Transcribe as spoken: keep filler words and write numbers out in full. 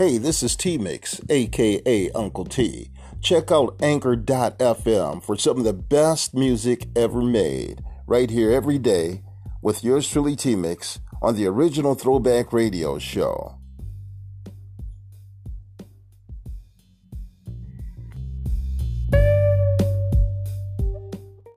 Hey, this is T-Mix, aka Uncle T. Check out Anchor dot f m for some of the best music ever made, right here every day with yours truly, T-Mix, on the original Throwback Radio Show.